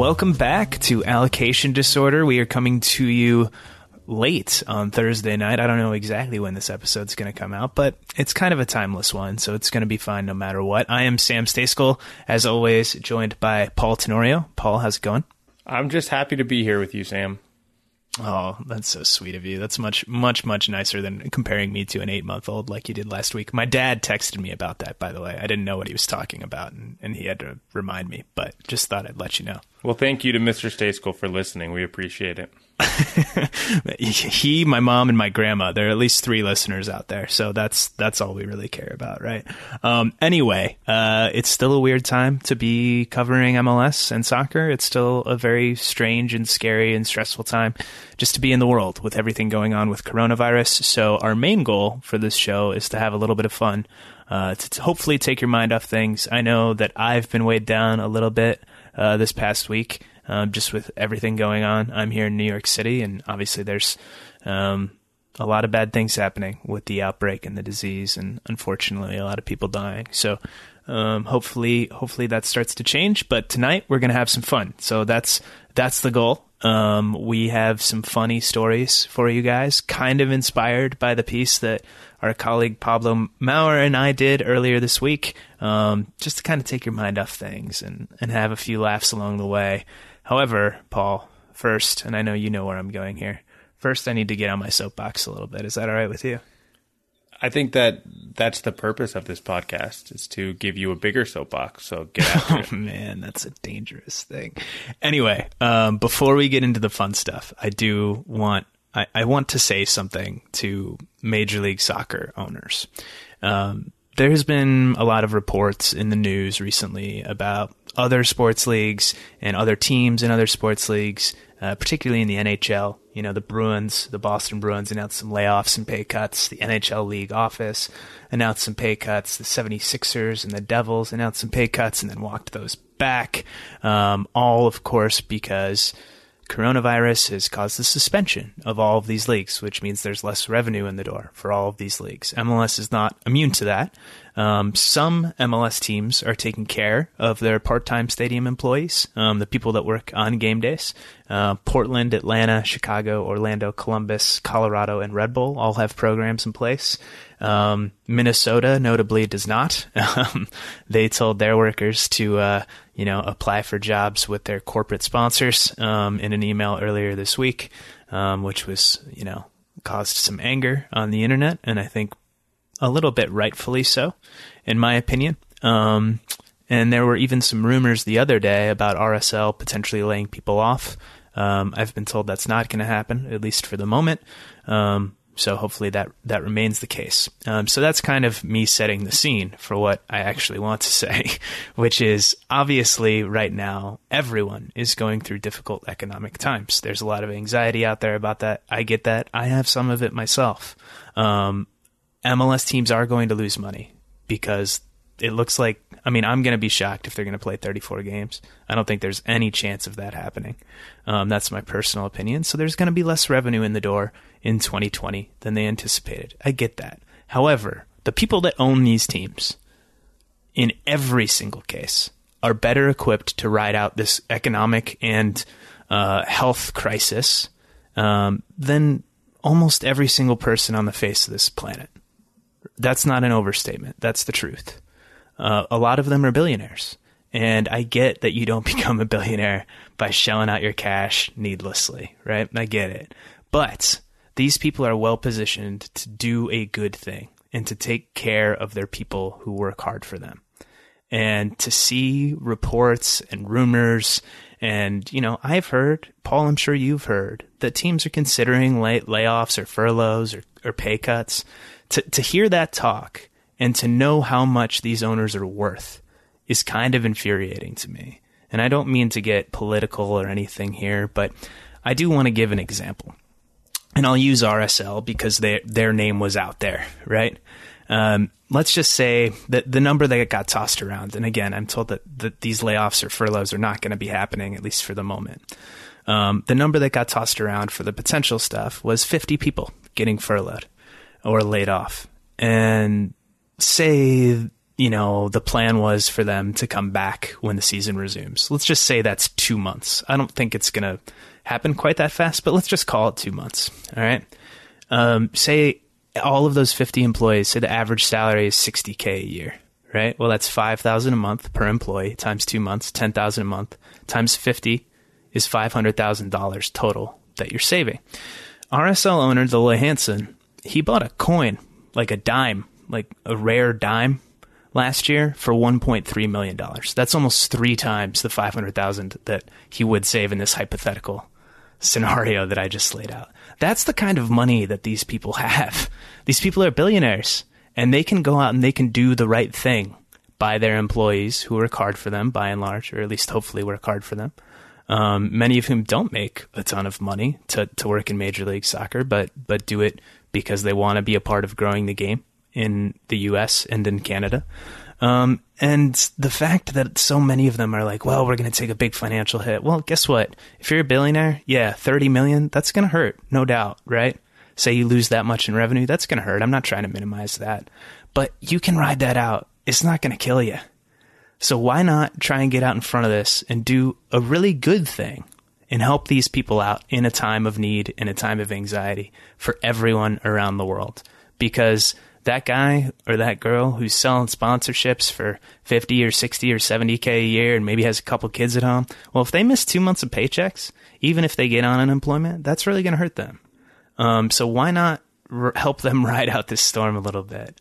Welcome back to Allocation Disorder. We are coming to you late on Thursday night. I don't know exactly when this episode's going to come out, but it's kind of a timeless one, so it's going to be fine no matter what. I am Sam Stejskal, as always, joined by Paul Tenorio. Paul, how's it going? I'm just happy to be here with you, Sam. Oh, that's so sweet of you. That's much, much, much nicer than comparing me to an 8-month-old like you did last week. My dad texted me about that, by the way. I didn't know what he was talking about, and he had to remind me, but just thought I'd let you know. Well, thank you to Mr. Stejskal for listening. We appreciate it. He, my mom, and my grandma. There are at least 3 listeners out there, so that's all we really care about, right? Anyway, it's still a weird time to be covering MLS and soccer. It's still a very strange and scary and stressful time just to be in the world with everything going on with coronavirus. So our main goal for this show is to have a little bit of fun, to hopefully take your mind off things. I know that I've been weighed down a little bit this past week. Just with everything going on. I'm here in New York City, and obviously there's a lot of bad things happening with the outbreak and the disease, and unfortunately a lot of people dying. So hopefully that starts to change. But tonight we're going to have some fun. So that's the goal. We have some funny stories for you guys, kind of inspired by the piece that our colleague Pablo Maurer and I did earlier this week, just to kind of take your mind off things and have a few laughs along the way. However, Paul, first, and I know you know where I'm going here, first I need to get on my soapbox a little bit. Is that all right with you? I think that's the purpose of this podcast, is to give you a bigger soapbox, so get after it. Oh, man, that's a dangerous thing. Anyway, before we get into the fun stuff, I want to say something to Major League Soccer owners. There has been a lot of reports in the news recently about other sports leagues and other teams in other sports leagues, particularly in the NHL. You know, the Boston Bruins announced some layoffs and pay cuts. The NHL League office announced some pay cuts. The 76ers and the Devils announced some pay cuts and then walked those back. All, of course, because coronavirus has caused the suspension of all of these leagues, which means there's less revenue in the door for all of these leagues. MLS is not immune to that. Some MLS teams are taking care of their part-time stadium employees, the people that work on game days. Portland, Atlanta, Chicago, Orlando, Columbus, Colorado, and Red Bull all have programs in place. Minnesota, notably, does not. They told their workers to apply for jobs with their corporate sponsors in an email earlier this week, which was, caused some anger on the internet, and I think a little bit rightfully so, in my opinion. And there were even some rumors the other day about RSL potentially laying people off. I've been told that's not going to happen, at least for the moment. So hopefully that remains the case. So that's kind of me setting the scene for what I actually want to say, which is obviously right now, everyone is going through difficult economic times. There's a lot of anxiety out there about that. I get that. I have some of it myself. MLS teams are going to lose money because it looks like, I'm going to be shocked if they're going to play 34 games. I don't think there's any chance of that happening. That's my personal opinion. So there's going to be less revenue in the door in 2020 than they anticipated. I get that. However, the people that own these teams, in every single case, are better equipped to ride out this economic and health crisis than almost every single person on the face of this planet. That's not an overstatement. That's the truth. A lot of them are billionaires. And I get that you don't become a billionaire by shelling out your cash needlessly, right? I get it. But these people are well positioned to do a good thing and to take care of their people who work hard for them. And to see reports and rumors, and, I've heard, Paul, I'm sure you've heard, that teams are considering layoffs or furloughs or pay cuts. To hear that talk and to know how much these owners are worth is kind of infuriating to me. And I don't mean to get political or anything here, but I do want to give an example. And I'll use RSL because their name was out there, right? Let's just say that the number that got tossed around, and again, I'm told that these layoffs or furloughs are not going to be happening, at least for the moment. The number that got tossed around for the potential stuff was 50 people getting furloughed or laid off. And say, you know, the plan was for them to come back when the season resumes. Let's just say that's 2 months. I don't think it's going to happen quite that fast, but let's just call it 2 months. All right. Say all of those 50 employees, say the average salary is $60K a year, right? Well, that's $5,000 a month per employee times 2 months, $10,000 a month times 50 is $500,000 total that you're saving. RSL owner, the Hansen, he bought a coin, like a dime, like a rare dime last year for $1.3 million. That's almost 3 times the $500,000 that he would save in this hypothetical scenario that I just laid out. That's the kind of money that these people have. These people are billionaires, and they can go out and they can do the right thing by their employees who work hard for them, by and large, or at least hopefully work hard for them. Many of whom don't make a ton of money to work in Major League Soccer, but do it because they want to be a part of growing the game in the U.S. and in Canada. And the fact that so many of them are like, well, we're going to take a big financial hit. Well, guess what? If you're a billionaire, yeah, $30 million, that's going to hurt, no doubt, right? Say you lose that much in revenue, that's going to hurt. I'm not trying to minimize that. But you can ride that out. It's not going to kill you. So why not try and get out in front of this and do a really good thing and help these people out in a time of need, in a time of anxiety for everyone around the world? Because that guy or that girl who's selling sponsorships for 50 or 60 or 70K a year and maybe has a couple kids at home, well, if they miss 2 months of paychecks, even if they get on unemployment, that's really going to hurt them. So why not help them ride out this storm a little bit?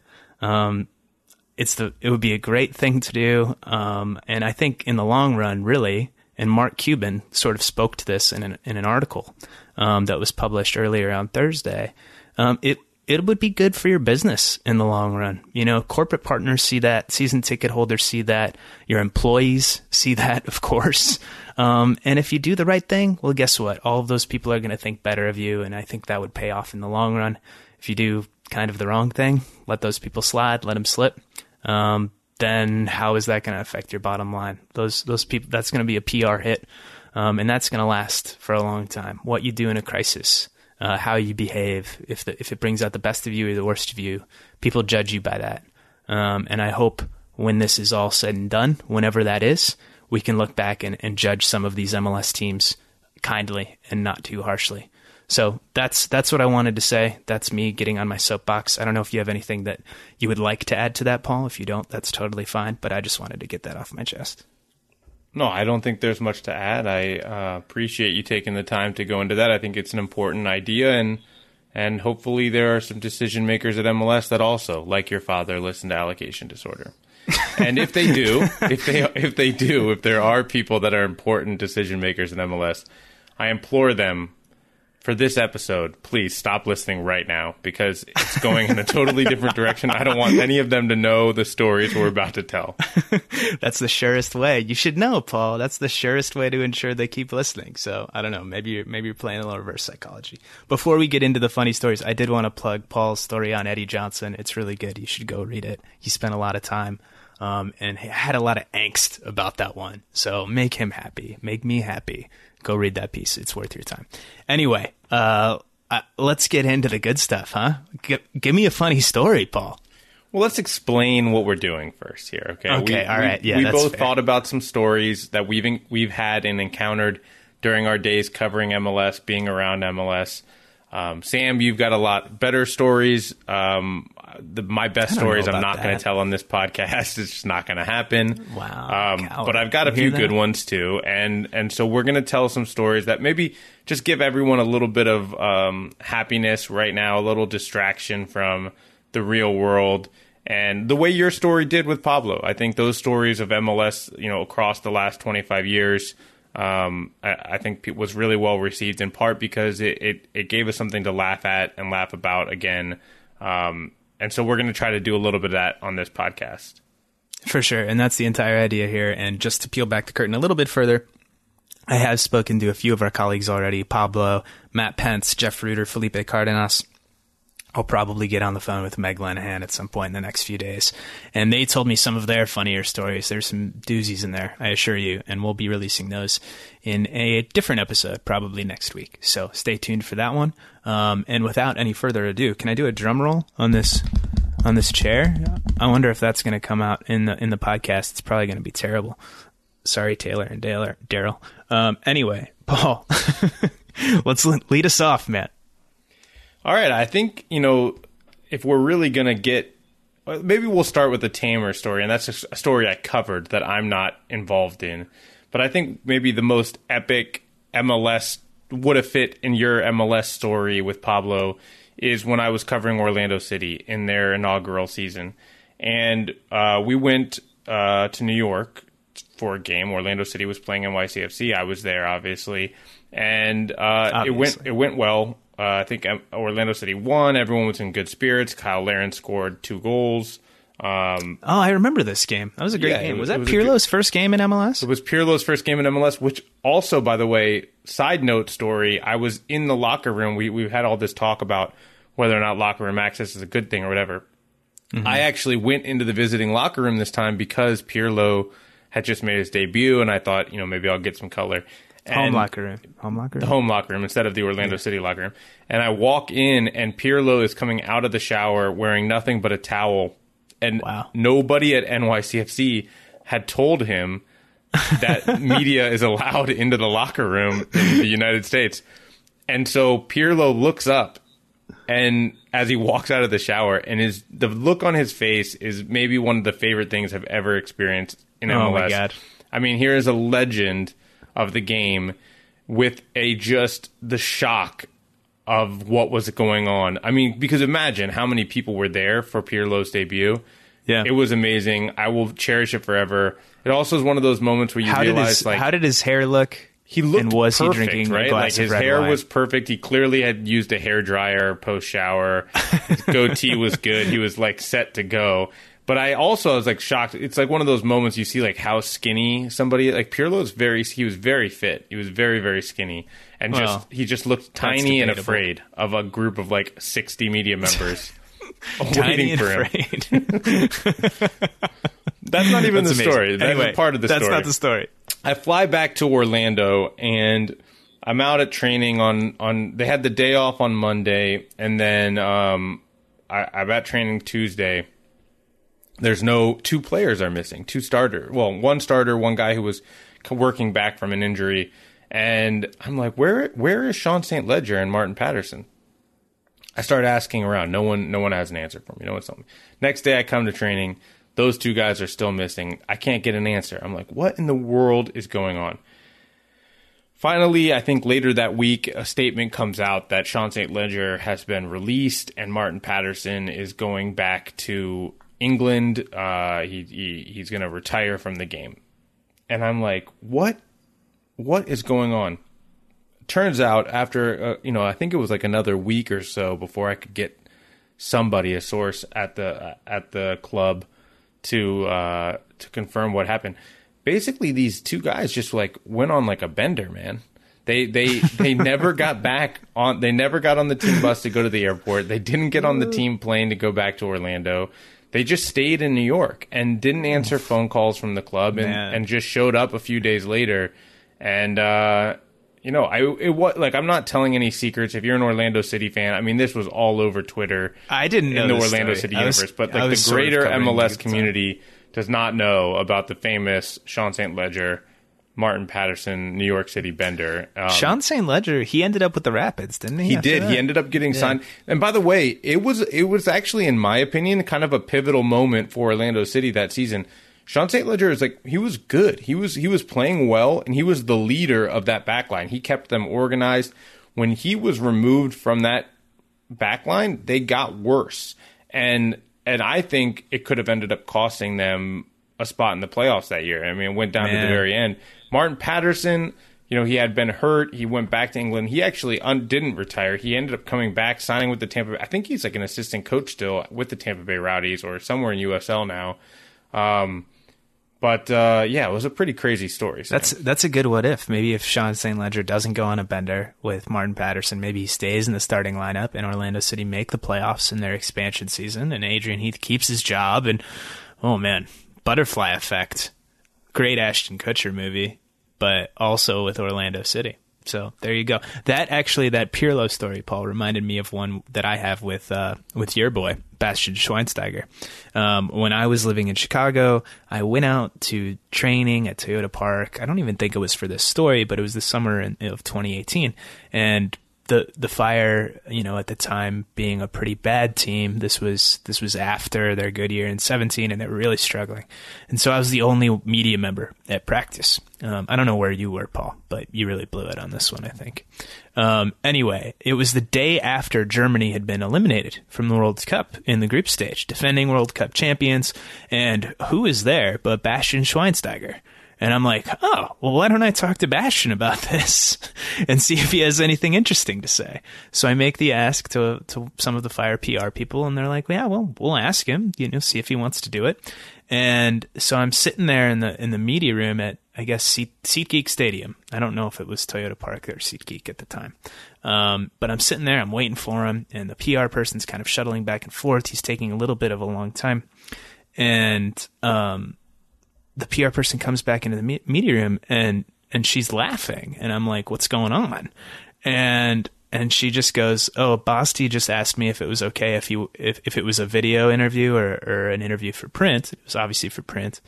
It would be a great thing to do, and I think in the long run, really. And Mark Cuban sort of spoke to this in an article that was published earlier on Thursday. It would be good for your business in the long run. You know, corporate partners see that, season ticket holders see that, your employees see that, of course. And if you do the right thing, well, guess what? All of those people are going to think better of you, and I think that would pay off in the long run. If you do kind of the wrong thing, let those people slide, let them slip. Then how is that going to affect your bottom line? Those people, that's going to be a PR hit, and that's going to last for a long time. What you do in a crisis, how you behave, if it brings out the best of you or the worst of you, people judge you by that. And I hope when this is all said and done, whenever that is, we can look back and judge some of these MLS teams kindly and not too harshly. So that's what I wanted to say. That's me getting on my soapbox. I don't know if you have anything that you would like to add to that, Paul. If you don't, that's totally fine. But I just wanted to get that off my chest. No, I don't think there's much to add. I appreciate you taking the time to go into that. I think it's an important idea. And hopefully there are some decision makers at MLS that also, like your father, listen to Allocation Disorder. And if they do, if there are people that are important decision makers in MLS, I implore them, for this episode, please stop listening right now because it's going in a totally different direction. I don't want any of them to know the stories we're about to tell. That's the surest way. You should know, Paul. That's the surest way to ensure they keep listening. So I don't know. Maybe you're playing a little reverse psychology. Before we get into the funny stories, I did want to plug Paul's story on Eddie Johnson. It's really good. You should go read it. He spent a lot of time and had a lot of angst about that one. So make him happy. Make me happy. Go read that piece. It's worth your time. Anyway, let's get into the good stuff, huh? Give me a funny story, Paul. Well, let's explain what we're doing first here, okay? Okay, all right. Yeah, we both thought about some stories that we've had and encountered during our days covering MLS, being around MLS. Sam, you've got a lot better stories. My best stories I'm not going to tell on this podcast. It's just not going to happen. Wow. But I've got a few good ones too. And so we're going to tell some stories that maybe just give everyone a little bit of happiness right now, a little distraction from the real world. And the way your story did with Pablo, I think those stories of MLS, you know, across the last 25 years, I think it was really well received in part because it gave us something to laugh at and laugh about again. And so we're going to try to do a little bit of that on this podcast. For sure. And that's the entire idea here. And just to peel back the curtain a little bit further, I have spoken to a few of our colleagues already, Pablo, Matt Pence, Jeff Reuter, Felipe Cardenas. I'll probably get on the phone with Meg Lenihan at some point in the next few days. And they told me some of their funnier stories. There's some doozies in there, I assure you. And we'll be releasing those in a different episode, probably next week. So stay tuned for that one. And without any further ado, can I do a drum roll on this on this chair. Yeah. I wonder if that's going to come out in the podcast. It's probably going to be terrible. Sorry, Taylor and Daryl. Anyway, Paul, let's lead us off, Matt. All right. I think, you know, if we're really going to get, maybe we'll start with the Tamer story. And that's a story I covered that I'm not involved in. But I think maybe the most epic MLS would have fit in your MLS story with Pablo is when I was covering Orlando City in their inaugural season. And we went to New York for a game. Orlando City was playing NYCFC. I was there, obviously. And it went well. I think Orlando City won. Everyone was in good spirits. Kyle Larin scored 2 goals. I remember this game. That was a great game. Was that Pirlo's first game in MLS? It was Pirlo's first game in MLS, which also, by the way, side note story, I was in the locker room. We had all this talk about whether or not locker room access is a good thing or whatever. Mm-hmm. I actually went into the visiting locker room this time because Pirlo had just made his debut, and I thought, you know, maybe I'll get some color. Home locker room. The home locker room instead of the Orlando City locker room. And I walk in, and Pirlo is coming out of the shower wearing nothing but a towel. And nobody at NYCFC had told him that media is allowed into the locker room in the United States. And so Pirlo looks up and as he walks out of the shower, and the look on his face is maybe one of the favorite things I've ever experienced in MLS. Oh my God. I mean, here is a legend of the game with the shock of what was going on. I mean, because imagine how many people were there for Pirlo's debut. Yeah. It was amazing. I will cherish it forever. It also is one of those moments where you how did his hair look? He looked and was perfect, he drinking right? Like his hair was perfect. He clearly had used a hairdryer post shower. His goatee was good. He was like set to go. But I was like shocked. It's like one of those moments you see like how skinny somebody like Pirlo's he was very fit. He was very, very skinny. And he just looked tiny and afraid of a group of like 60 media members waiting for him. That's not even the story. That's part of the story. That's not the story. I fly back to Orlando and I'm out at training on they had the day off on Monday, and then I'm at training Tuesday. There's two players are missing, one starter, one guy who was working back from an injury. And I'm like, where is Sean St. Ledger and Martin Patterson? I start asking around. No one has an answer for me. No one's telling me. Next day I come to training. Those 2 guys are still missing. I can't get an answer. I'm like, what in the world is going on? Finally, I think later that week, a statement comes out that Sean St. Ledger has been released and Martin Patterson is going back to England. He's going to retire from the game. And I'm like, what is going on? Turns out after, I think it was like another week or so before I could get a source at the club to confirm what happened. Basically, these 2 guys just like went on like a bender, man. They never got back on. They never got on the team bus to go to the airport. They didn't get on the team plane to go back to Orlando. They just stayed in New York and didn't answer phone calls from the club and just showed up a few days later. And, I'm not telling any secrets. If you're an Orlando City fan, I mean, this was all over Twitter. I didn't know in the Orlando City universe, but like the greater MLS community does not know about the famous Sean St. Ledger, Martin Patterson, New York City bender. Sean St. Ledger, he ended up with the Rapids, didn't he? He did. He ended up getting signed. And by the way, it was actually, in my opinion, kind of a pivotal moment for Orlando City that season. Sean St. Ledger is like, he was good. He was playing well, and he was the leader of that back line. He kept them organized. When he was removed from that back line, they got worse. And I think it could have ended up costing them a spot in the playoffs that year. I mean, it went down to the very end. Martin Patterson, he had been hurt. He went back to England. He actually didn't retire. He ended up coming back, signing with the Tampa Bay. I think he's like an assistant coach still with the Tampa Bay Rowdies or somewhere in USL now. It was a pretty crazy story. So. That's a good what if. Maybe if Sean St. Ledger doesn't go on a bender with Martin Patterson, maybe he stays in the starting lineup and Orlando City make the playoffs in their expansion season, and Adrian Heath keeps his job. And, oh, man, butterfly effect. Great Ashton Kutcher movie, but also with Orlando City. So there you go. That actually, that Pirlo story, Paul, reminded me of one that I have with your boy, Bastian Schweinsteiger. When I was living in Chicago, I went out to training at Toyota Park. I don't even think it was for this story, but it was the summer of 2018. And the Fire, you know, at the time being a pretty bad team, this was after their good year in 17, and they were really struggling. And so I was the only media member at practice. I don't know where you were, Paul, but you really blew it on this one, I think. Anyway, it was the day after Germany had been eliminated from the World Cup in the group stage, defending World Cup champions. And who is there but Bastian Schweinsteiger? And I'm like, oh, well, why don't I talk to Bastian about this and see if he has anything interesting to say? So I make the ask to some of the Fire PR people, and they're like, yeah, well, we'll ask him, you know, see if he wants to do it. And so I'm sitting there in the media room at, I guess, SeatGeek Stadium. I don't know if it was Toyota Park or SeatGeek at the time. But I'm sitting there, I'm waiting for him, and the PR person's kind of shuttling back and forth. He's taking a little bit of a long time. And the PR person comes back into the media room and she's laughing. And I'm like, what's going on? And she just goes, oh, Basti just asked me if it was okay if it was a video interview or an interview for print. It was obviously for print.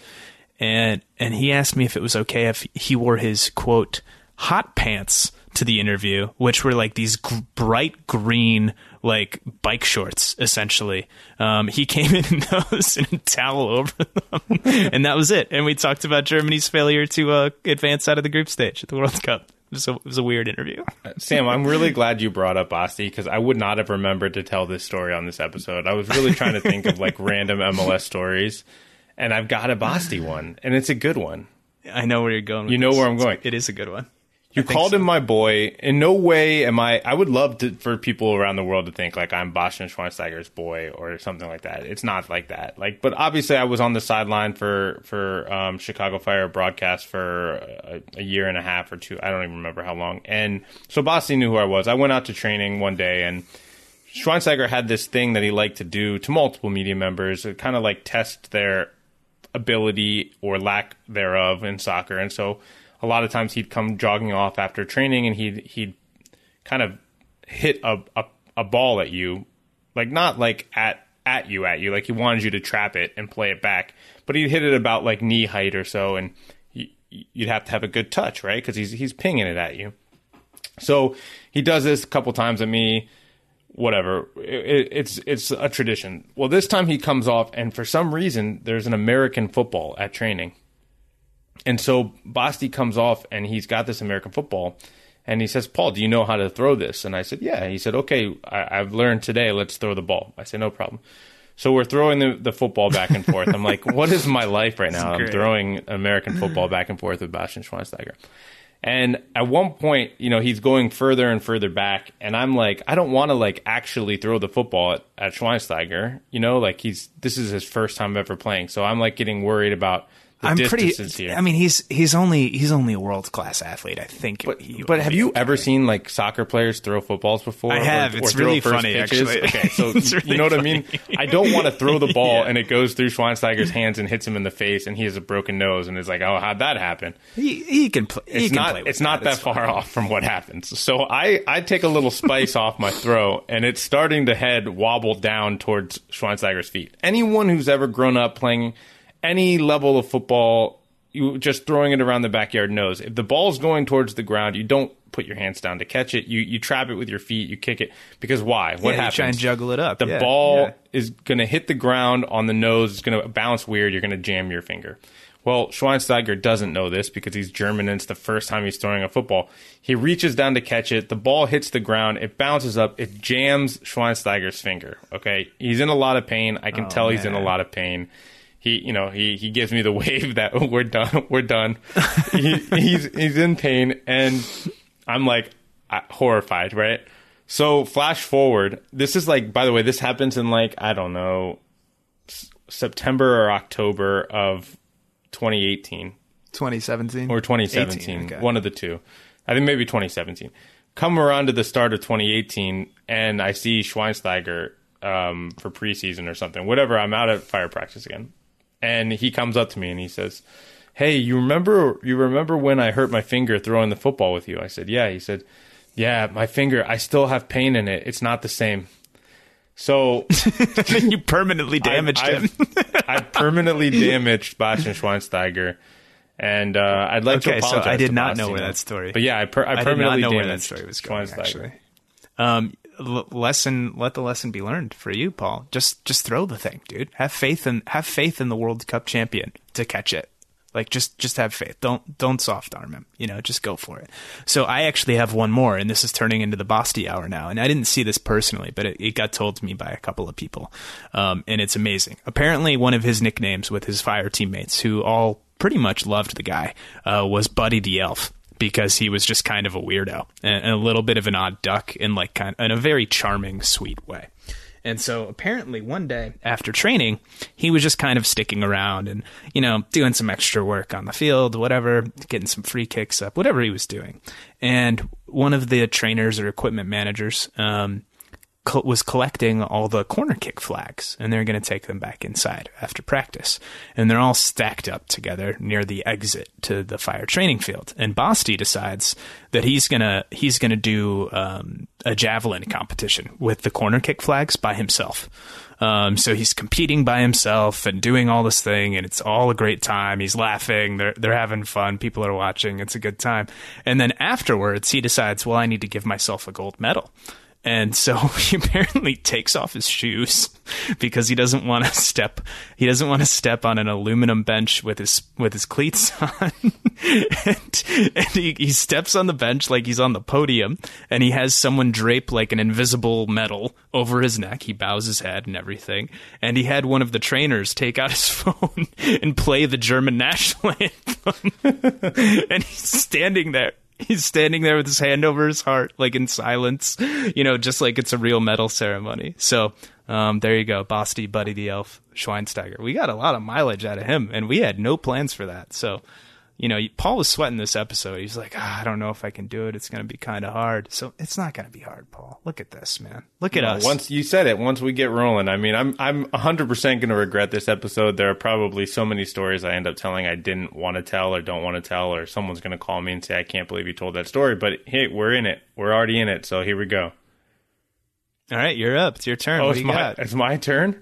And he asked me if it was okay if he wore his, quote, hot pants to the interview, which were like these bright green, like bike shorts, essentially. He came in those and a towel over them, and that was it. And we talked about Germany's failure to advance out of the group stage at the World Cup. It was a weird interview. Sam, I'm really glad you brought up Basti, because I would not have remembered to tell this story on this episode. I was really trying to think of like random MLS stories, and I've got a Basti one, and it's a good one. I know where you're going with this. Where I'm going. It is a good one. You called him my boy. In no way am I would love for people around the world to think like I'm Bastian Schweinsteiger's boy or something like that. It's not like that. Like, but obviously I was on the sideline for Chicago Fire broadcast for a year and a half or two. I don't even remember how long. And so Basti knew who I was. I went out to training one day, and Schweinsteiger had this thing that he liked to do to multiple media members, kind of like test their ability or lack thereof in soccer. And so a lot of times he'd come jogging off after training, and he'd kind of hit a ball at you, like not like at you, like he wanted you to trap it and play it back, but he'd hit it about like knee height or so, and you'd have to have a good touch, right? Because he's pinging it at you. So he does this a couple times at me, whatever. It's a tradition. Well, this time he comes off, and for some reason there's an American football at training. And so Basti comes off, and he's got this American football, and he says, Paul, do you know how to throw this? And I said, yeah. He said, okay, I've learned today. Let's throw the ball. I said, no problem. So we're throwing the football back and forth. I'm like, what is my life right now? I'm throwing American football back and forth with Bastian Schweinsteiger. And at one point, you know, he's going further and further back, and I'm like, I don't want to like actually throw the football at Schweinsteiger. You know, like this is his first time ever playing. So I'm like getting worried about I'm pretty. Here. I mean, he's only a world class athlete, I think. But have you ever seen like soccer players throw footballs before? I have. It's really funny, actually. Okay, so you know what I mean. I don't want to throw the ball and it goes through Schweinsteiger's hands and hits him in the face, and he has a broken nose, and is like, "Oh, how'd that happen?" He can play. It's not that far off from what happens. So I take a little spice off my throw, and it's starting to head wobble down towards Schweinsteiger's feet. Anyone who's ever grown up playing any level of football, you just throwing it around the backyard knows. If the ball's going towards the ground, you don't put your hands down to catch it. You trap it with your feet. You kick it. Because why? What happens? You try and juggle it up. The ball is going to hit the ground on the nose. It's going to bounce weird. You're going to jam your finger. Well, Schweinsteiger doesn't know this because he's German, and it's the first time he's throwing a football. He reaches down to catch it. The ball hits the ground. It bounces up. It jams Schweinsteiger's finger. Okay? He's in a lot of pain. I can tell he's in a lot of pain. He gives me the wave that we're done. He's in pain, and I'm like horrified, right? So flash forward. This is like, by the way, this happens in like, I don't know, September or October of 2018. 2017? Or 2017. 18, okay. One of the two. I think maybe 2017. Come around to the start of 2018, and I see Schweinsteiger for preseason or something. Whatever, I'm out at Fire practice again. And he comes up to me and he says, hey, you remember when I hurt my finger throwing the football with you? I said, yeah. He said, yeah, my finger, I still have pain in it. It's not the same. So you permanently damaged him. I permanently damaged Bastian Schweinsteiger, and I'd like to apologize. So I did not know where that story. But yeah, I permanently damaged that story was going, actually. Let the lesson be learned for you, Paul. Just throw the thing, dude. Have faith in the World Cup champion to catch it. Like, just have faith. Don't soft arm him. You know, just go for it. So I actually have one more, and this is turning into the Basti hour now. And I didn't see this personally, but it got told to me by a couple of people. And it's amazing. Apparently, one of his nicknames with his Fire teammates, who all pretty much loved the guy, was Buddy the Elf, because he was just kind of a weirdo and a little bit of an odd duck in a very charming, sweet way. And so apparently one day after training, he was just kind of sticking around and, you know, doing some extra work on the field, whatever, getting some free kicks up, whatever he was doing. And one of the trainers or equipment managers was collecting all the corner kick flags, and they're going to take them back inside after practice. And they're all stacked up together near the exit to the Fire training field. And Basti decides that he's going to do a javelin competition with the corner kick flags by himself. So he's competing by himself and doing all this thing, and it's all a great time. He's laughing. They're having fun. People are watching. It's a good time. And then afterwards, he decides, well, I need to give myself a gold medal. And so he apparently takes off his shoes because he doesn't want to step on an aluminum bench with his cleats on. And he steps on the bench like he's on the podium, and he has someone drape like an invisible medal over his neck. He bows his head and everything. And he had one of the trainers take out his phone and play the German national anthem. And he's standing there. He's standing there with his hand over his heart, like in silence, you know, just like it's a real medal ceremony. So there you go. Basti, Buddy the Elf, Schweinsteiger. We got a lot of mileage out of him, and we had no plans for that. So, you know, Paul was sweating this episode. He's like, I don't know if I can do it. It's going to be kind of hard. So it's not going to be hard, Paul. Look at this, man. Look at us. Once you said it, once we get rolling, I mean, I'm 100% going to regret this episode. There are probably so many stories I end up telling I didn't want to tell or don't want to tell, or someone's going to call me and say, I can't believe you told that story. But hey, we're in it. We're already in it. So here we go. All right, you're up. It's your turn. Oh, it's my turn?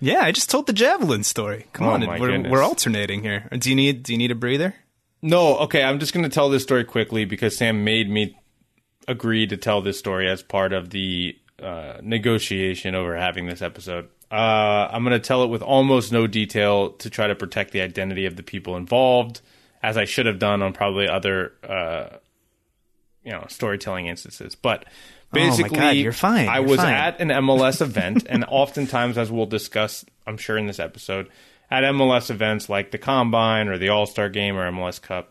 Yeah, I just told the javelin story. Come on, we're alternating here. Do you need a breather? No, okay, I'm just going to tell this story quickly because Sam made me agree to tell this story as part of the negotiation over having this episode. I'm going to tell it with almost no detail to try to protect the identity of the people involved, as I should have done on probably other storytelling instances. But basically, oh my God, you're fine. I was at an MLS event, and oftentimes, as we'll discuss, I'm sure in this episode, at MLS events like the Combine or the All-Star Game or MLS Cup,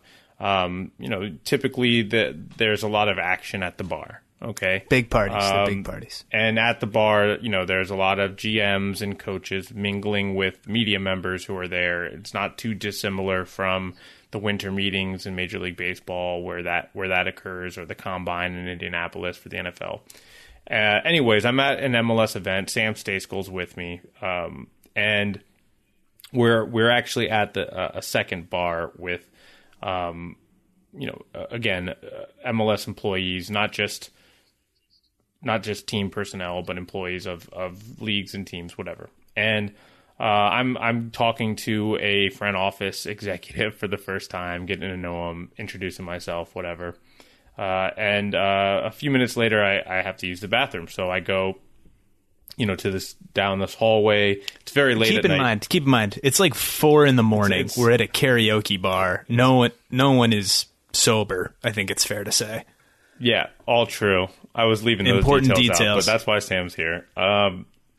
typically there's a lot of action at the bar. Okay, big parties, and at the bar, you know, there's a lot of GMs and coaches mingling with media members who are there. It's not too dissimilar from the winter meetings in Major League Baseball where that occurs, or the Combine in Indianapolis for the NFL. Anyways, I'm at an MLS event. Sam Stejskal's with me, and we're actually at a second bar with, again, MLS employees, not just team personnel, but employees of leagues and teams, whatever. And I'm talking to a front office executive for the first time, getting to know him, introducing myself, whatever. And a few minutes later, I have to use the bathroom, so I go, to down this hallway. It's very late. Keep in mind, it's like 4 a.m. It's we're at a karaoke bar. No one is sober. I think it's fair to say. Yeah, all true. I was leaving those important details out, but that's why Sam's here.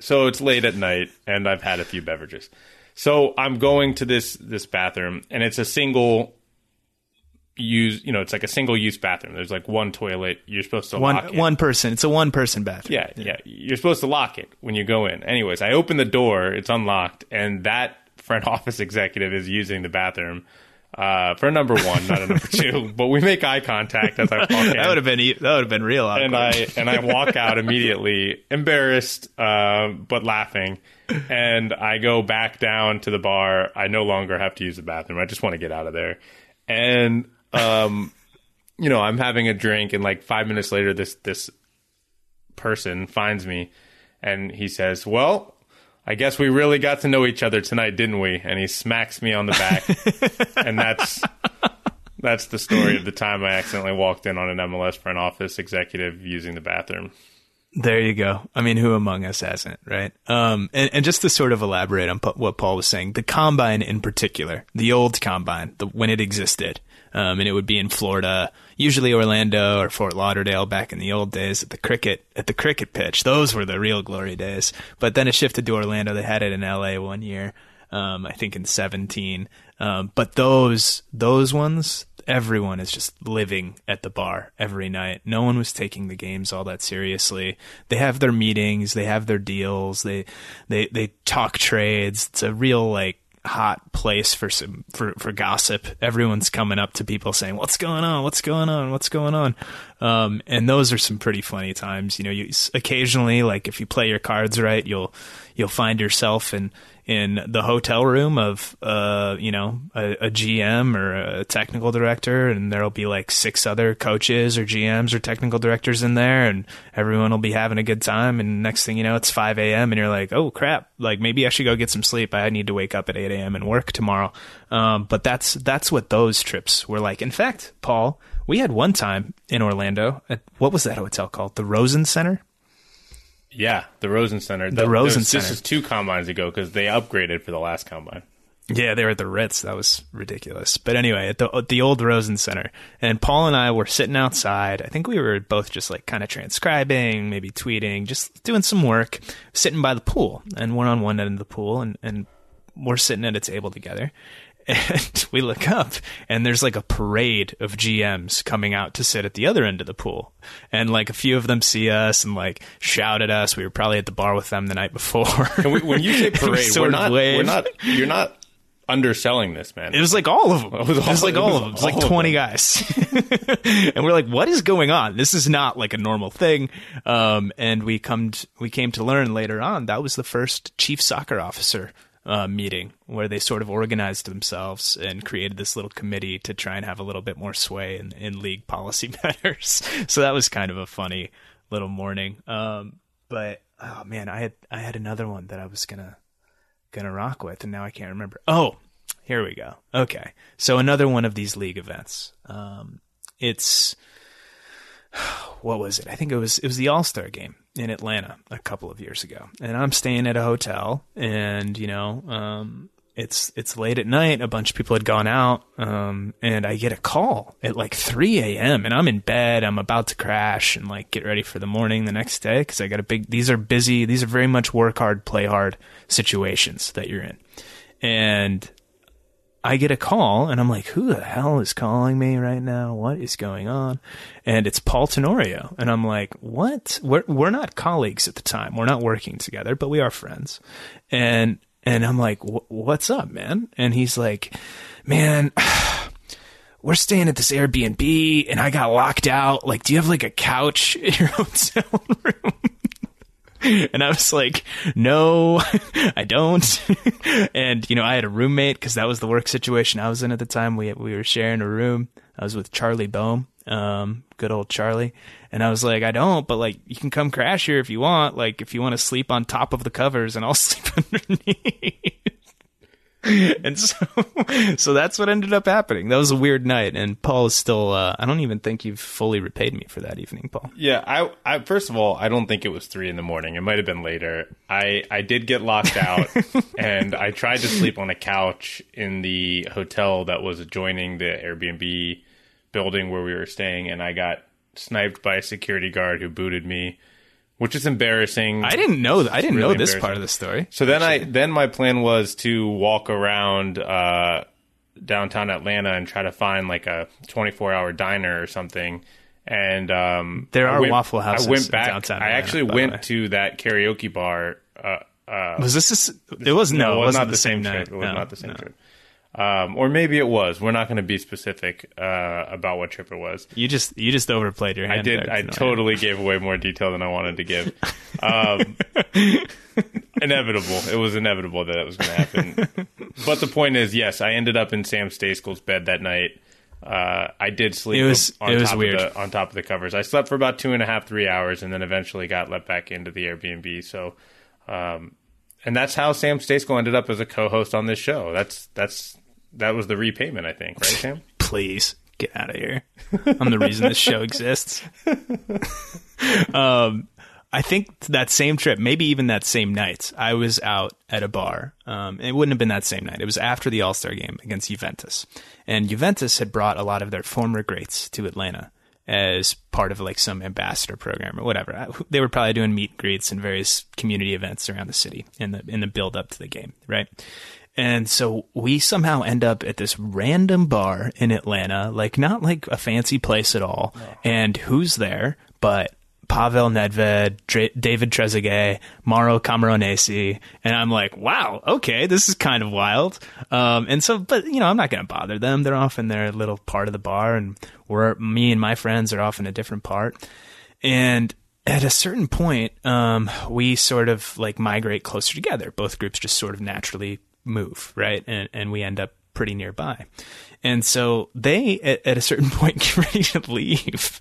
So it's late at night, and I've had a few beverages. So I'm going to this bathroom, and it's a single use. It's like a single use bathroom. There's like one toilet. You're supposed to lock it. One person. It's a one person bathroom. Yeah. You're supposed to lock it when you go in. Anyways, I open the door. It's unlocked, and that front office executive is using the bathroom For number one, not a number two, but we make eye contact as I walk in. That would have been real awkward. And I walk out immediately, embarrassed, but laughing. And I go back down to the bar. I no longer have to use the bathroom. I just want to get out of there. And you know, I'm having a drink, and like 5 minutes later, this person finds me, and he says, "Well, I guess we really got to know each other tonight, didn't we?" And he smacks me on the back. And that's the story of the time I accidentally walked in on an MLS front office executive using the bathroom. There you go. I mean, who among us hasn't, right? And just to sort of elaborate on what Paul was saying, the Combine in particular, the old Combine, when it existed, and it would be in Florida, usually Orlando or Fort Lauderdale back in the old days at the cricket pitch. Those were the real glory days. But then it shifted to Orlando. They had it in LA one year, I think in 17. But those ones, everyone is just living at the bar every night. No one was taking the games all that seriously. They have their meetings. They have their deals. They talk trades. It's a real hot place for gossip. Everyone's coming up to people saying, what's going on. And those are some pretty funny times. You know, you occasionally, like, if you play your cards right, you'll find yourself in the hotel room of a GM or a technical director, and there'll be like six other coaches or GMs or technical directors in there, and everyone will be having a good time, and next thing you know, it's 5 a.m. and you're like, oh crap, like maybe I should go get some sleep. I need to wake up at 8 a.m. and work tomorrow. But that's what those trips were like. In fact, Paul, we had one time in Orlando at, what was that hotel called? The Rosen Center? Yeah, the Rosen Center. The Rosen Center. This is 2 combines ago because they upgraded for the last combine. Yeah, they were at the Ritz. That was ridiculous. But anyway, at the old Rosen Center. And Paul and I were sitting outside. I think we were both just like kind of transcribing, maybe tweeting, just doing some work, sitting by the pool. And we're on one end of the pool, and we're sitting at a table together. And we look up, and there's like a parade of GMs coming out to sit at the other end of the pool. And like a few of them see us and like shout at us. We were probably at the bar with them the night before. And when you say parade, you're not underselling this, man. It was like all of them. It was all of them. It was like 20 guys. And we're like, what is going on? This is not like a normal thing. And we came to learn later on, that was the first chief soccer officer meeting where they sort of organized themselves and created this little committee to try and have a little bit more sway in league policy matters. So that was kind of a funny little morning. But oh man, I had another one that I was gonna rock with, and now I can't remember. Oh, here we go. Okay, so another one of these league events. It's, what was it? I think it was the All-Star game in Atlanta a couple of years ago. And I'm staying at a hotel, and, you know, it's late at night. A bunch of people had gone out, and I get a call at like 3 a.m. and I'm in bed. I'm about to crash and like get ready for the morning the next day, because I got these are very much work hard, play hard situations that you're in. And I get a call, and I'm like, who the hell is calling me right now? What is going on? And it's Paul Tenorio. And I'm like, what? We're not colleagues at the time. We're not working together, but we are friends. And I'm like, what's up, man? And he's like, man, we're staying at this Airbnb, and I got locked out. Like, do you have like a couch in your hotel room? And I was like, no, I don't. And, you know, I had a roommate, because that was the work situation I was in at the time. We were sharing a room. I was with Charlie Bohm, good old Charlie. And I was like, I don't, but like, you can come crash here if you want. Like, if you want to sleep on top of the covers, and I'll sleep underneath. And so that's what ended up happening. That was a weird night, and Paul is still. I don't even think you've fully repaid me for that evening, Paul. Yeah, I first of all, I don't think it was 3 a.m. It might have been later. I did get locked out, and I tried to sleep on a couch in the hotel that was adjoining the Airbnb building where we were staying, and I got sniped by a security guard who booted me, which is embarrassing. I didn't know this part of the story. So then my plan was to walk around downtown Atlanta and try to find like a 24-hour diner or something. And there are Waffle Houses. I went back. Downtown Atlanta, I actually went to that karaoke bar. Was this? It was not the same night. It was not the same trip. Or maybe it was. We're not going to be specific about what trip it was. You just overplayed your hand. I did. I totally gave away more detail than I wanted to give. Inevitable. It was inevitable that it was going to happen. But the point is, yes, I ended up in Sam Stejskal's bed that night. I did sleep on top of the covers. I slept for about 2.5-3 hours, and then eventually got let back into the Airbnb. So, and that's how Sam Stejskal ended up as a co-host on this show. That was the repayment, I think, right, Sam? Please get out of here. I'm the reason this show exists. I think that same trip, maybe even that same night, I was out at a bar. It wouldn't have been that same night. It was after the All-Star game against Juventus. And Juventus had brought a lot of their former greats to Atlanta as part of like some ambassador program or whatever. They were probably doing meet and greets and various community events around the city in the build up to the game, right? And so we somehow end up at this random bar in Atlanta, like not like a fancy place at all. No. And who's there but Pavel Nedved, David Trezeguet, Mauro Camoranesi. And I'm like, wow, okay, this is kind of wild. But I'm not going to bother them. They're off in their little part of the bar, and me and my friends are off in a different part. And at a certain point, we sort of like migrate closer together. Both groups just sort of naturally move, right? And we end up pretty nearby. And so they at a certain point get ready to leave.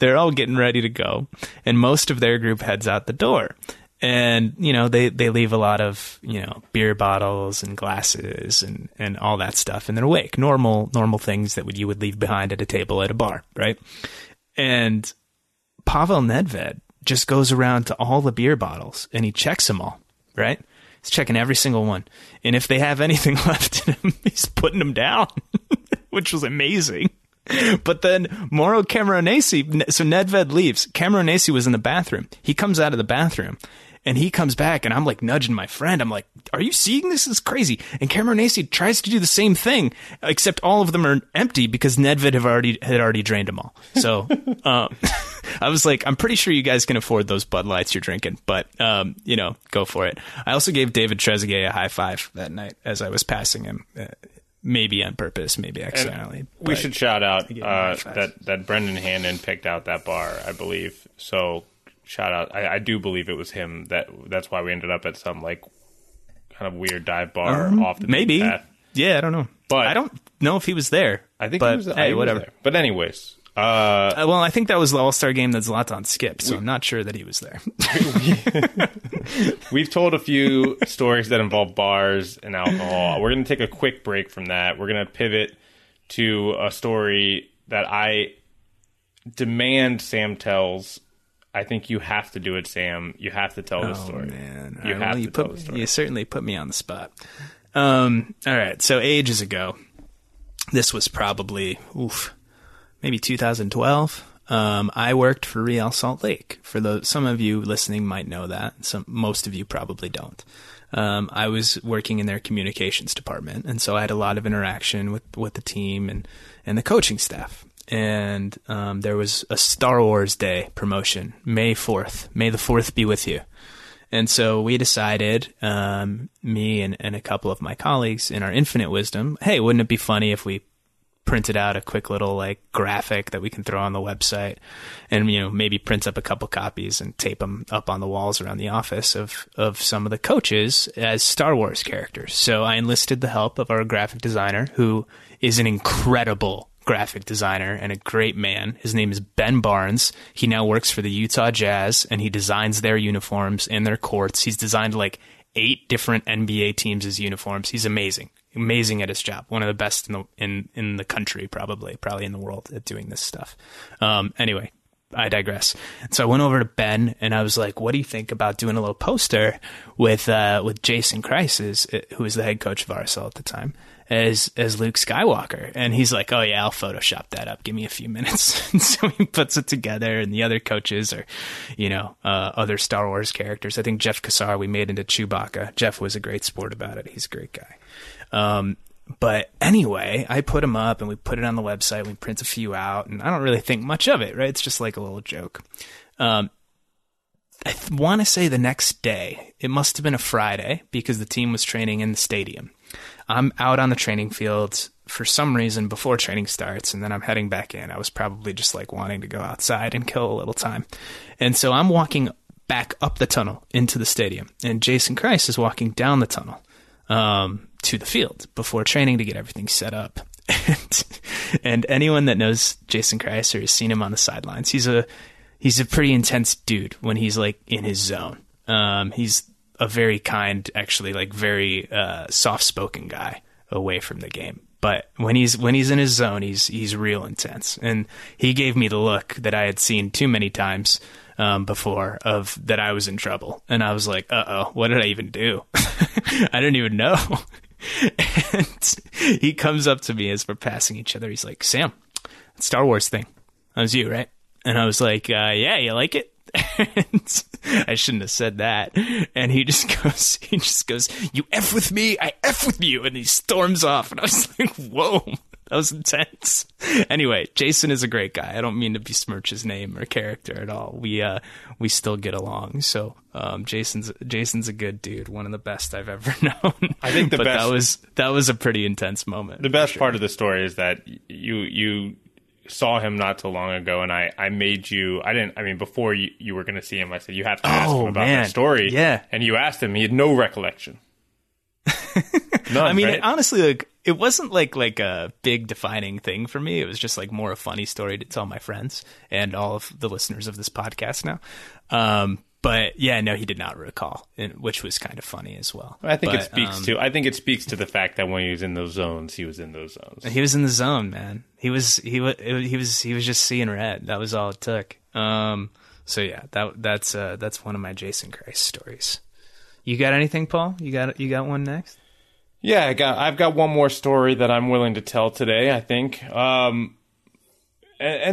They're all getting ready to go, and most of their group heads out the door. And they leave a lot of beer bottles and glasses and all that stuff in their wake. Normal things that you would leave behind at a table at a bar, right? And Pavel Nedved just goes around to all the beer bottles and he checks them all, right? He's checking every single one. And if they have anything left in them, he's putting them down, which was amazing. But then Mauro Camoranesi, so Nedved leaves. Camoranesi was in the bathroom. He comes out of the bathroom and he comes back, and I'm like nudging my friend. I'm like, are you seeing this? This is crazy. And Camoranesi tries to do the same thing, except all of them are empty because Nedved had already drained them all. So I was like, I'm pretty sure you guys can afford those Bud Lights you're drinking, but go for it. I also gave David Trezeguet a high five that night as I was passing him. Maybe on purpose, maybe accidentally. We should shout out that Brendan Hannon picked out that bar, I believe. So shout out. I do believe it was him. That's why we ended up at some like kind of weird dive bar off the maybe path. Yeah, I don't know. But I don't know if he was there. I think he was there. Hey, whatever. But anyways. Well, I think that was the All-Star game that Zlatan skipped, so I'm not sure that he was there. We've told a few stories that involve bars and alcohol. We're going to take a quick break from that. We're going to pivot to a story that I demand Sam tells. I think you have to do it, Sam. You have to tell the story. Man. You certainly put me on the spot. All right, so ages ago, this was probably... maybe 2012, I worked for Real Salt Lake. Some of you listening might know that. Most of you probably don't. I was working in their communications department, and so I had a lot of interaction with the team and the coaching staff. And there was a Star Wars Day promotion, May 4th. May the 4th be with you. And so we decided, me and a couple of my colleagues in our infinite wisdom, hey, wouldn't it be funny if we printed out a quick little like graphic that we can throw on the website and, maybe print up a couple copies and tape them up on the walls around the office of some of the coaches as Star Wars characters. So I enlisted the help of our graphic designer, who is an incredible graphic designer and a great man. His name is Ben Barnes. He now works for the Utah Jazz, and he designs their uniforms and their courts. He's designed like 8 different NBA teams as uniforms. He's amazing. Amazing at his job, one of the best in the country, probably in the world at doing this stuff. Anyway, I digress. So I went over to Ben and I was like, "What do you think about doing a little poster with Jason Kreis, who was the head coach of RSL at the time, as Luke Skywalker?" And he's like, "Oh yeah, I'll Photoshop that up. Give me a few minutes." And so he puts it together, and the other coaches are, other Star Wars characters. I think Jeff Kassar we made into Chewbacca. Jeff was a great sport about it. He's a great guy. But anyway, I put them up and we put it on the website. We print a few out, and I don't really think much of it, right? It's just like a little joke. I want to say the next day, it must have been a Friday because the team was training in the stadium. I'm out on the training field for some reason before training starts, and then I'm heading back in. I was probably just like wanting to go outside and kill a little time. And so I'm walking back up the tunnel into the stadium, and Jason Kreis is walking down the tunnel to the field before training to get everything set up. And anyone that knows Jason Kreis or has seen him on the sidelines, he's a pretty intense dude when he's like in his zone. He's a very kind, actually, like very soft-spoken guy away from the game. But when he's in his zone, he's real intense. And he gave me the look that I had seen too many times before, of that I was in trouble. And I was like, uh-oh, what did I even do? I didn't even know. And he comes up to me as we're passing each other. He's like, Sam, that Star Wars thing, that was you, right? And I was like, yeah, you like it? And I shouldn't have said that. And he just goes, you F with me, I F with you. And he storms off. And I was like, whoa, that was intense. Anyway, Jason is a great guy. I don't mean to besmirch his name or character at all. We still get along. So Jason's a good dude, one of the best I've ever known. I think the but best. That was a pretty intense moment. The best part of the story is that you saw him not too long ago, and I made you, before you were going to see him, I said, you have to ask him about that story. Yeah. And you asked him, he had no recollection. None, I mean, right? Honestly, like, it wasn't like a big defining thing for me. It was just like more a funny story to tell my friends and all of the listeners of this podcast now. But yeah, no, he did not recall, which was kind of funny as well. I think it speaks to the fact that when he was in those zones, he was in those zones. He was in the zone, man. He was just seeing red. That was all it took. So yeah, that's one of my Jason Kreis stories. You got anything, Paul? You got one next? Yeah, I've got one more story that I'm willing to tell today, I think. And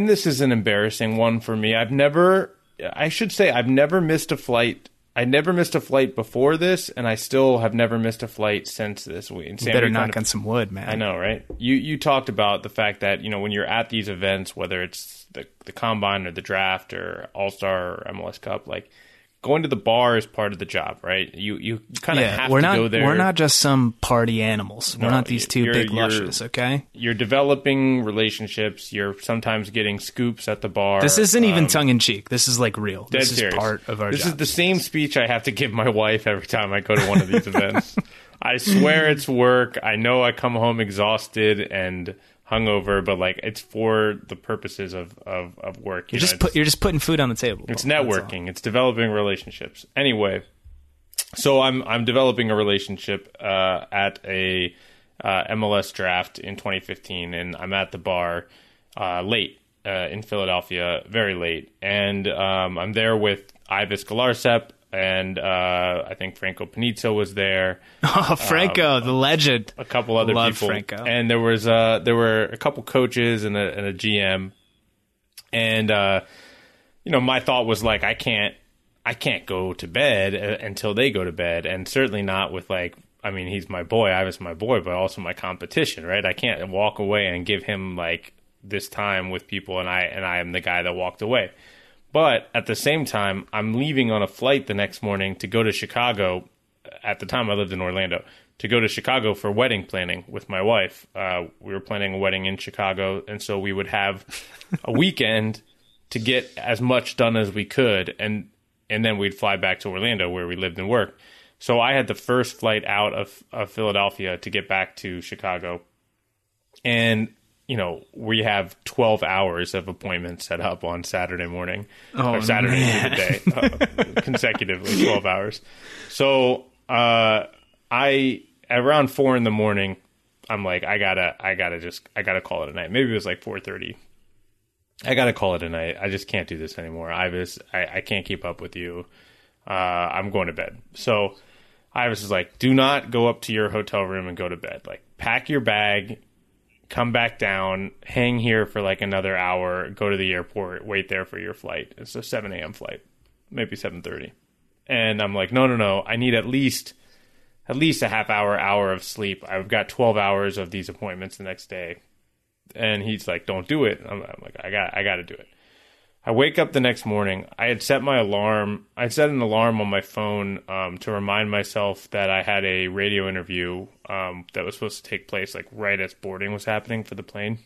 this is an embarrassing one for me. I've never missed a flight. I never missed a flight before this, and I still have never missed a flight since this week. And Sam, you better knock on some wood, man. I know, right? You talked about the fact that, you know, when you're at these events, whether it's the Combine or the Draft or All-Star or MLS Cup, like, going to the bar is part of the job, right? You kind of have to go there. We're not just some party animals. We're not these two big lushes, okay? You're developing relationships. You're sometimes getting scoops at the bar. This isn't even tongue-in-cheek. This is, like, real. This is part of our job. This is the same speech I have to give my wife every time I go to one of these events. I swear it's work. I know I come home exhausted and hungover, but like, it's for the purposes of work. You're just putting food on the table. It's networking. It's developing relationships. Anyway, so I'm developing a relationship at a MLS draft in 2015, and I'm at the bar late in Philadelphia, very late, and I'm there with Ivis Galarcep. And I think Franco Panizzo was there. Oh, Franco, the legend. A couple other people. Franco. And there were a couple coaches and a GM. And you know, my thought was like, I can't go to bed until they go to bed, and certainly not with like, I mean, he's my boy, I was my boy, but also my competition, right? I can't walk away and give him like this time with people, and I am the guy that walked away. But at the same time, I'm leaving on a flight the next morning to go to Chicago. At the time, I lived in Orlando, to go to Chicago for wedding planning with my wife. We were planning a wedding in Chicago, and so we would have a weekend to get as much done as we could, and then we'd fly back to Orlando where we lived and worked. So I had the first flight out of Philadelphia to get back to Chicago, and you know, we have 12 hours of appointments set up on Saturday morning, or Saturday day, consecutively, 12 hours. So around 4 a.m, I'm like, I gotta call it a night. Maybe it was like 4:30. I gotta call it a night. I just can't do this anymore. Ivis, I can't keep up with you. I'm going to bed. So Ivis is like, do not go up to your hotel room and go to bed. Like, pack your bag, come back down, hang here for like another hour, go to the airport, wait there for your flight. It's a 7 a.m. flight, maybe 7:30. And I'm like, no, I need at least a half hour of sleep. I've got 12 hours of these appointments the next day. And he's like, don't do it. I'm like, I got to do it. I wake up the next morning. I had set my alarm. I had set an alarm on my phone to remind myself that I had a radio interview that was supposed to take place like right as boarding was happening for the plane.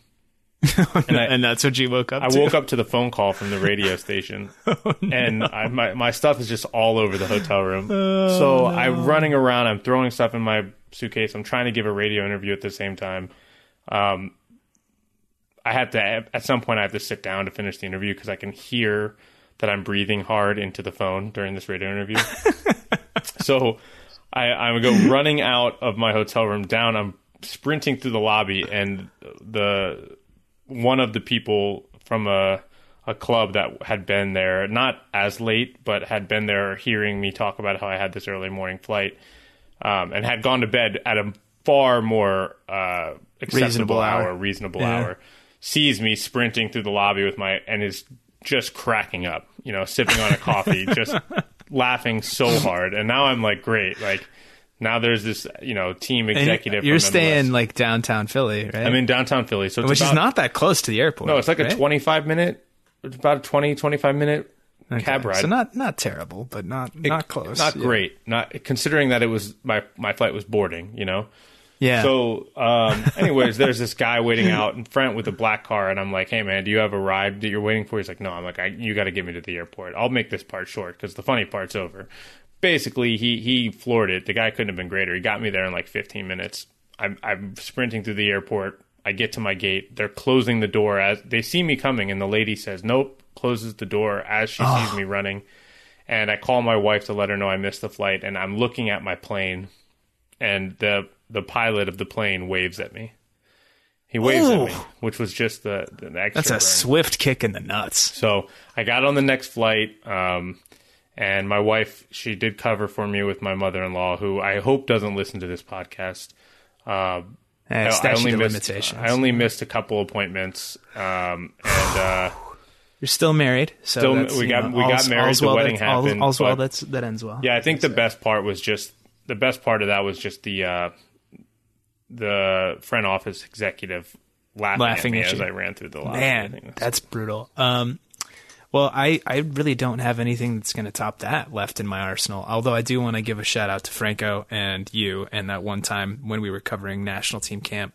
And that's what you woke up to? I woke up to the phone call from the radio station. Oh, no. And my stuff is just all over the hotel room. Oh, so no. I'm running around. I'm throwing stuff in my suitcase. I'm trying to give a radio interview at the same time. I have to, at some point, I have to sit down to finish the interview because I can hear that I'm breathing hard into the phone during this radio interview. So I would go running out of my hotel room down. I'm sprinting through the lobby, and one of the people from a club that had been there, not as late, but had been there hearing me talk about how I had this early morning flight and had gone to bed at a far more acceptable reasonable hour. Sees me sprinting through the lobby with and is just cracking up, sipping on a coffee, just laughing so hard. And now I'm like, great. Like now there's this, team executive. And you're staying MLS. Like downtown Philly, right? I'm in downtown Philly. So which is not that close to the airport. No, it's like a 25 minute cab ride. So not terrible, but not close. Not great. Not considering that it was my flight was boarding, Yeah. So anyways, there's this guy waiting out in front with a black car. And I'm like, hey, man, do you have a ride that you're waiting for? He's like, no. I'm like, you got to get me to the airport. I'll make this part short because the funny part's over. Basically, he floored it. The guy couldn't have been greater. He got me there in like 15 minutes. I'm sprinting through the airport. I get to my gate. They're closing the door as they see me coming. And the lady says, nope, closes the door as she sees me running. And I call my wife to let her know I missed the flight. And I'm looking at my plane. And the pilot of the plane waves at me. He waves at me, which was just the extra. That's a swift kick in the nuts. So I got on the next flight, and my wife, she did cover for me with my mother-in-law, who I hope doesn't listen to this podcast. I only missed a couple appointments. You're still married. So we got married. The wedding happened. All's well that ends well. Yeah, I think the best part of that was just the front office executive laughing at me as I ran through the lobby. Man, that's brutal. Well, I really don't have anything that's going to top that left in my arsenal, although I do want to give a shout out to Franco and you and that one time when we were covering national team camp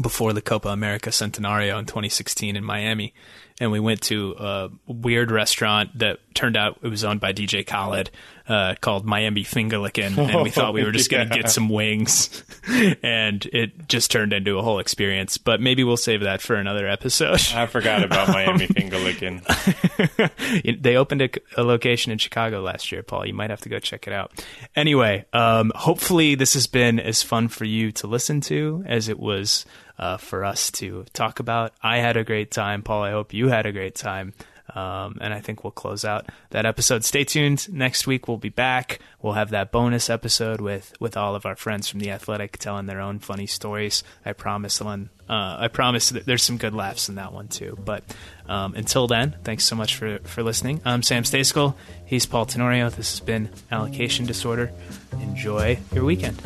before the Copa America Centenario in 2016 in Miami. And we went to a weird restaurant that turned out it was owned by DJ Khaled called Miami Fingerlickin. And we thought we were just going to get some wings. And it just turned into a whole experience. But maybe we'll save that for another episode. I forgot about Miami Fingerlickin. They opened a location in Chicago last year, Paul. You might have to go check it out. Anyway, hopefully this has been as fun for you to listen to as it was for us to talk about. I had a great time. Paul, I hope you had a great time. And I think we'll close out that episode. Stay tuned. Next week, we'll be back. We'll have that bonus episode with all of our friends from The Athletic telling their own funny stories. I promise that there's some good laughs in that one too. But until then, thanks so much for listening. I'm Sam Stejskal. He's Paul Tenorio. This has been Allocation Disorder. Enjoy your weekend.